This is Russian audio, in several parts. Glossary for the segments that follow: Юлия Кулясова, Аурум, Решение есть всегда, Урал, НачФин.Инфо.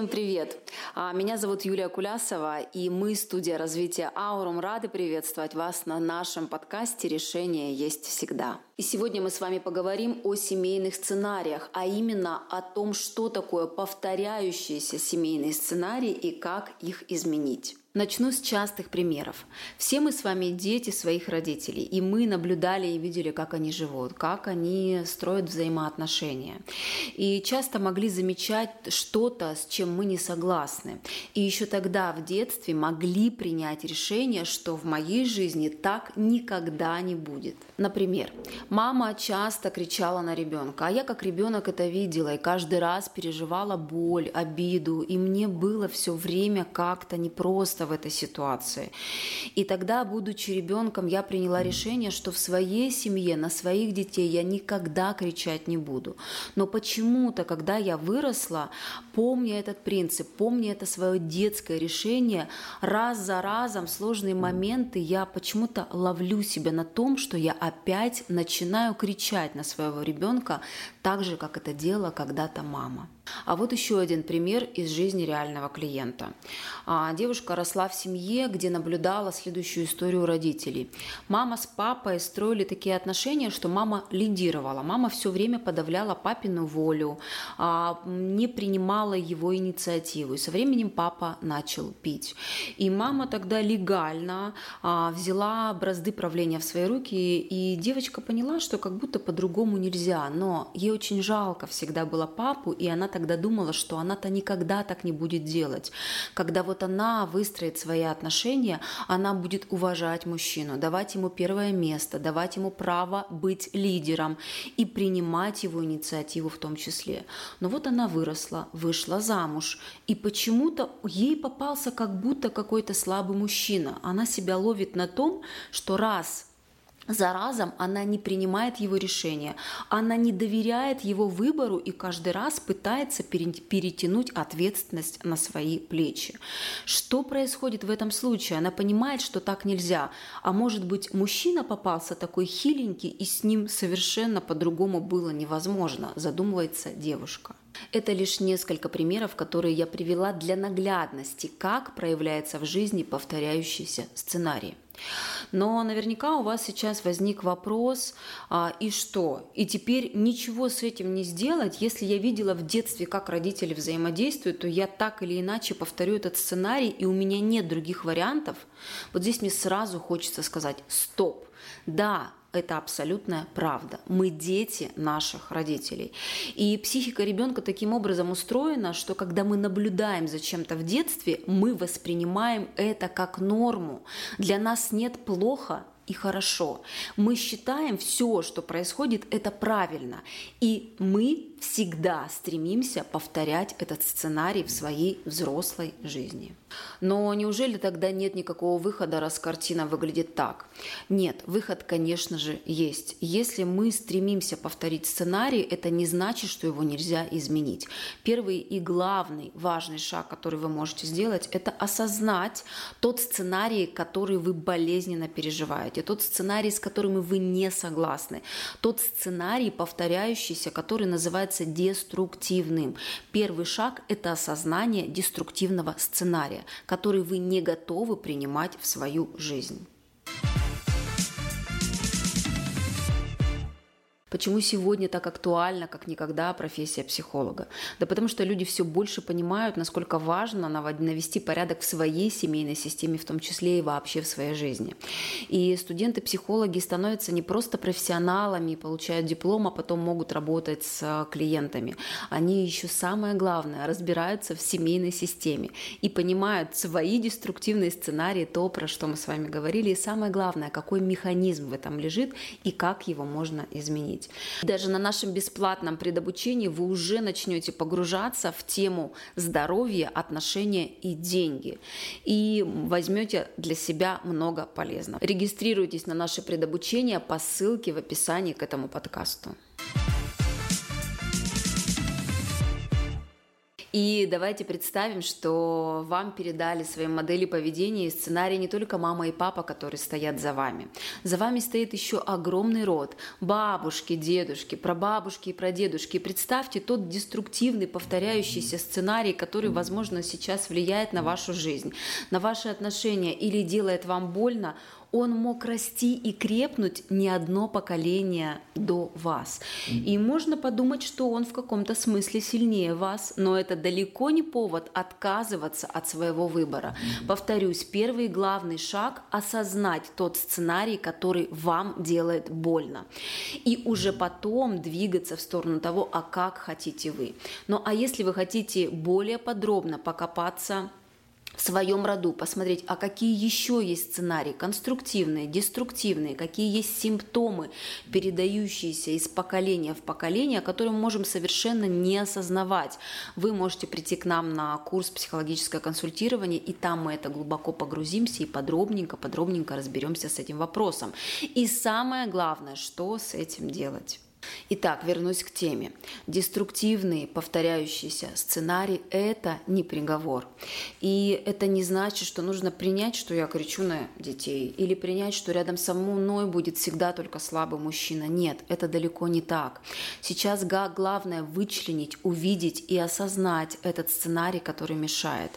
Всем привет! Меня зовут Юлия Кулясова, и мы, студия развития Аурум, рады приветствовать вас на нашем подкасте «Решение есть всегда». И сегодня мы с вами поговорим о семейных сценариях, а именно о том, что такое повторяющиеся семейные сценарии и как их изменить. Начну с частых примеров. Все мы с вами дети своих родителей, и мы наблюдали и видели, как они живут, как они строят взаимоотношения. И часто могли замечать что-то, с чем мы не согласны. И еще тогда, в детстве, могли принять решение, что в моей жизни так никогда не будет. Например, мама часто кричала на ребенка, а я как ребенок это видела, и каждый раз переживала боль, обиду, и мне было все время как-то непросто в этой ситуации. И тогда, будучи ребенком, я приняла решение, что в своей семье, на своих детей я никогда кричать не буду. Но почему-то, когда я выросла, помня этот принцип, помня это свое детское решение, раз за разом в сложные моменты я почему-то ловлю себя на том, что я опять начинаю кричать на своего ребенка так же, как это делала когда-то мама. А вот еще один пример из жизни реального клиента. Девушка росла в семье, где наблюдала следующую историю родителей. Мама с папой строили такие отношения, что мама лидировала. Мама все время подавляла папину волю, не принимала его инициативу. И со временем папа начал пить. И мама тогда легально взяла бразды правления в свои руки, и девочка поняла, что как будто по-другому нельзя. Но ей очень жалко всегда было папу, и она тогда думала, что она-то никогда так не будет делать. Когда вот она выстроит свои отношения, она будет уважать мужчину, давать ему первое место, давать ему право быть лидером и принимать его инициативу в том числе. Но вот она выросла, вышла замуж, и почему-то ей попался как будто какой-то слабый мужчина. Она себя ловит на том, что раз за разом она не принимает его решения, она не доверяет его выбору и каждый раз пытается перетянуть ответственность на свои плечи. Что происходит в этом случае? Она понимает, что так нельзя. А может быть, мужчина попался такой хиленький, и с ним совершенно по-другому было невозможно, задумывается девушка. Это лишь несколько примеров, которые я привела для наглядности, как проявляется в жизни повторяющийся сценарий. Но наверняка у вас сейчас возник вопрос, и что? И теперь ничего с этим не сделать? Если я видела в детстве, как родители взаимодействуют, то я так или иначе повторю этот сценарий, и у меня нет других вариантов. Вот здесь мне сразу хочется сказать «стоп». Да, это абсолютная правда. Мы дети наших родителей. И психика ребенка таким образом устроена, что когда мы наблюдаем за чем-то в детстве, мы воспринимаем это как норму. Для нас нет плохо и хорошо. Мы считаем все, что происходит, это правильно. И мы всегда стремимся повторять этот сценарий в своей взрослой жизни. Но неужели тогда нет никакого выхода, раз картина выглядит так? Нет, выход, конечно же, есть. Если мы стремимся повторить сценарий, это не значит, что его нельзя изменить. Первый и главный важный шаг, который вы можете сделать, это осознать тот сценарий, который вы болезненно переживаете. Тот сценарий, с которым вы не согласны, тот сценарий, повторяющийся, который называется деструктивным. Первый шаг – это осознание деструктивного сценария, который вы не готовы принимать в свою жизнь. Почему сегодня так актуальна, как никогда, профессия психолога? Да потому что люди все больше понимают, насколько важно навести порядок в своей семейной системе, в том числе и вообще в своей жизни. И студенты-психологи становятся не просто профессионалами, получают диплом, а потом могут работать с клиентами. Они еще, самое главное, разбираются в семейной системе и понимают свои деструктивные сценарии, то, про что мы с вами говорили, и самое главное, какой механизм в этом лежит и как его можно изменить. Даже на нашем бесплатном предобучении вы уже начнете погружаться в тему здоровья, отношения и деньги. И возьмете для себя много полезного. Регистрируйтесь на наше предобучение по ссылке в описании к этому подкасту. И давайте представим, что вам передали свои модели поведения и сценарии не только мама и папа, которые стоят за вами. За вами стоит еще огромный род – бабушки, дедушки, прабабушки и прадедушки. Представьте тот деструктивный, повторяющийся сценарий, который, возможно, сейчас влияет на вашу жизнь, на ваши отношения или делает вам больно. Он мог расти и крепнуть не одно поколение до вас. И можно подумать, что он в каком-то смысле сильнее вас, но это далеко не повод отказываться от своего выбора. Повторюсь, первый и главный шаг – осознать тот сценарий, который вам делает больно. И уже потом двигаться в сторону того, а как хотите вы. Ну а если вы хотите более подробно покопаться в своем роду, посмотреть, а какие еще есть сценарии, конструктивные, деструктивные, какие есть симптомы, передающиеся из поколения в поколение, которые мы можем совершенно не осознавать. Вы можете прийти к нам на курс «Психологическое консультирование», и там мы это глубоко погрузимся и подробненько разберемся с этим вопросом. И самое главное, что с этим делать. Итак, вернусь к теме. Деструктивные, повторяющиеся сценарии – это не приговор. И это не значит, что нужно принять, что я кричу на детей, или принять, что рядом со мной будет всегда только слабый мужчина. Нет, это далеко не так. Сейчас главное вычленить, увидеть и осознать этот сценарий, который мешает.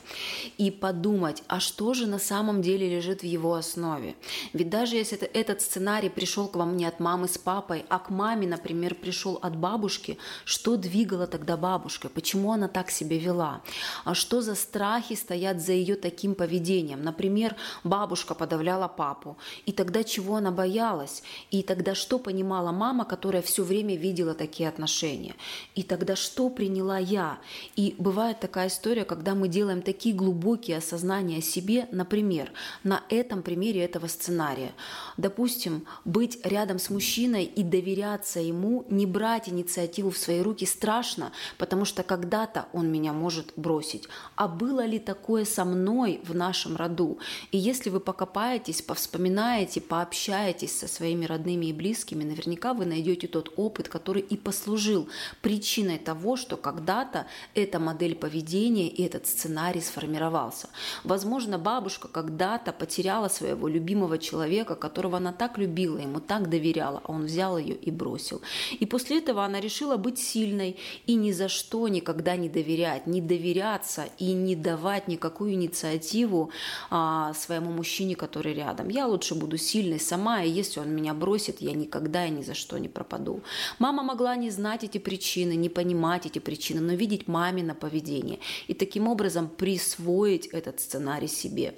И подумать, а что же на самом деле лежит в его основе. Ведь даже если этот сценарий пришел к вам не от мамы с папой, а к маме, например, пришел от бабушки, что двигала тогда бабушка, почему она так себя вела, а что за страхи стоят за ее таким поведением. Например, бабушка подавляла папу, и тогда чего она боялась, и тогда что понимала мама, которая все время видела такие отношения, и тогда что приняла я. И бывает такая история, когда мы делаем такие глубокие осознания о себе, например, на этом примере этого сценария. Допустим, быть рядом с мужчиной и доверяться ему, не брать инициативу в свои руки страшно, потому что когда-то он меня может бросить. А было ли такое со мной в нашем роду? И если вы покопаетесь, повспоминаете, пообщаетесь со своими родными и близкими, наверняка вы найдете тот опыт, который и послужил причиной того, что когда-то эта модель поведения и этот сценарий сформировался. Возможно, бабушка когда-то потеряла своего любимого человека, которого она так любила, ему так доверяла, а он взял ее и бросил. И после этого она решила быть сильной и ни за что никогда не доверять, не доверяться и не давать никакую инициативу своему мужчине, который рядом. Я лучше буду сильной сама, и если он меня бросит, я никогда и ни за что не пропаду. Мама могла не знать эти причины, не понимать эти причины, но видеть мамино поведение и таким образом присвоить этот сценарий себе.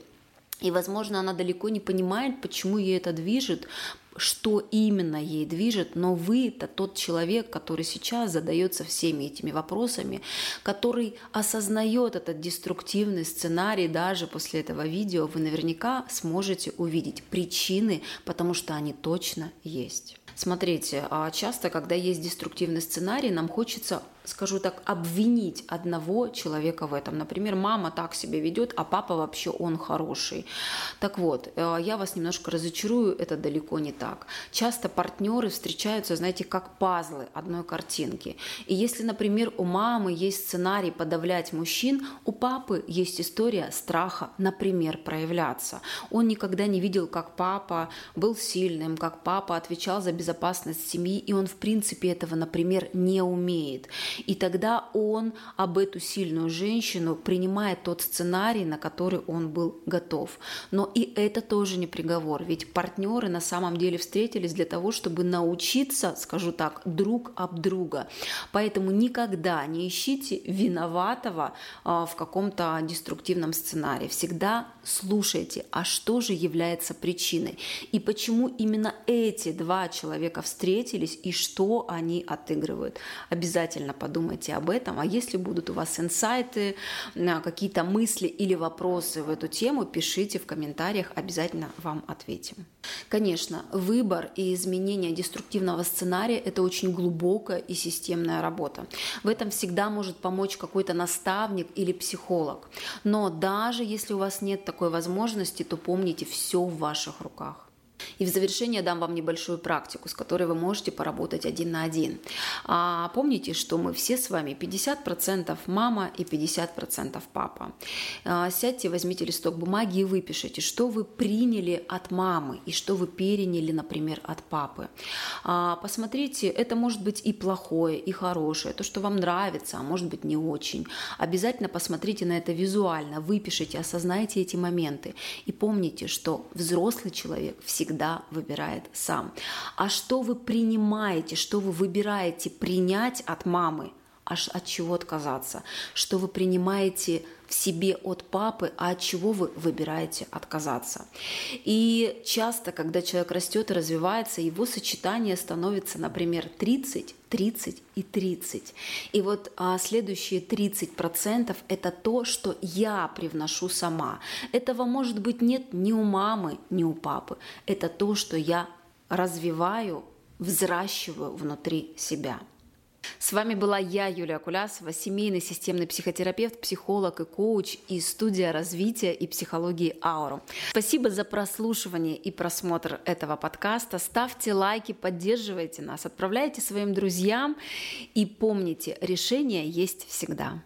И, возможно, она далеко не понимает, почему ей это движет, что именно ей движет, но вы-то тот человек, который сейчас задается всеми этими вопросами, который осознает этот деструктивный сценарий. Даже после этого видео вы наверняка сможете увидеть причины, потому что они точно есть. Смотрите, часто, когда есть деструктивный сценарий, нам хочется, скажу так, обвинить одного человека в этом. Например, мама так себя ведет, а папа вообще он хороший. Так вот, я вас немножко разочарую, это далеко не так. Часто партнеры встречаются, знаете, как пазлы одной картинки. И если, например, у мамы есть сценарий подавлять мужчин, у папы есть история страха, например, проявляться. Он никогда не видел, как папа был сильным, как папа отвечал за безопасность семьи, и он в принципе этого, например, не умеет. И тогда он об эту сильную женщину принимает тот сценарий, на который он был готов. Но и это тоже не приговор, ведь партнеры на самом деле встретились для того, чтобы научиться, скажу так, друг об друга. Поэтому никогда не ищите виноватого в каком-то деструктивном сценарии. Всегда слушайте, а что же является причиной и почему именно эти два человека встретились и что они отыгрывают. Обязательно подумайте об этом. А если будут у вас инсайты, какие-то мысли или вопросы в эту тему, пишите в комментариях, обязательно вам ответим. Конечно, выбор и изменение деструктивного сценария – это очень глубокая и системная работа. В этом всегда может помочь какой-то наставник или психолог. Но даже если у вас нет такой возможности, то помните, все в ваших руках. И в завершение дам вам небольшую практику, с которой вы можете поработать один на один. Помните, что мы все с вами 50% мама и 50% папа. Сядьте, возьмите листок бумаги и выпишите, что вы приняли от мамы и что вы переняли, например, от папы. Посмотрите, это может быть и плохое, и хорошее, то, что вам нравится, а может быть не очень. Обязательно посмотрите на это визуально, выпишите, осознайте эти моменты. И помните, что взрослый человек всегда выбирает сам. А что вы принимаете, что вы выбираете принять от мамы, аж от чего отказаться, что вы принимаете в себе от папы, а от чего вы выбираете отказаться. И часто, когда человек растет и развивается, его сочетание становится, например, 30, 30 и 30. И вот следующие 30% – это то, что я привношу сама. Этого, может быть, нет ни у мамы, ни у папы. Это то, что я развиваю, взращиваю внутри себя. С вами была я, Юлия Кулясова, семейный системный психотерапевт, психолог и коуч из студии развития и психологии Аурум. Спасибо за прослушивание и просмотр этого подкаста. Ставьте лайки, поддерживайте нас, отправляйте своим друзьям и помните, решение есть всегда.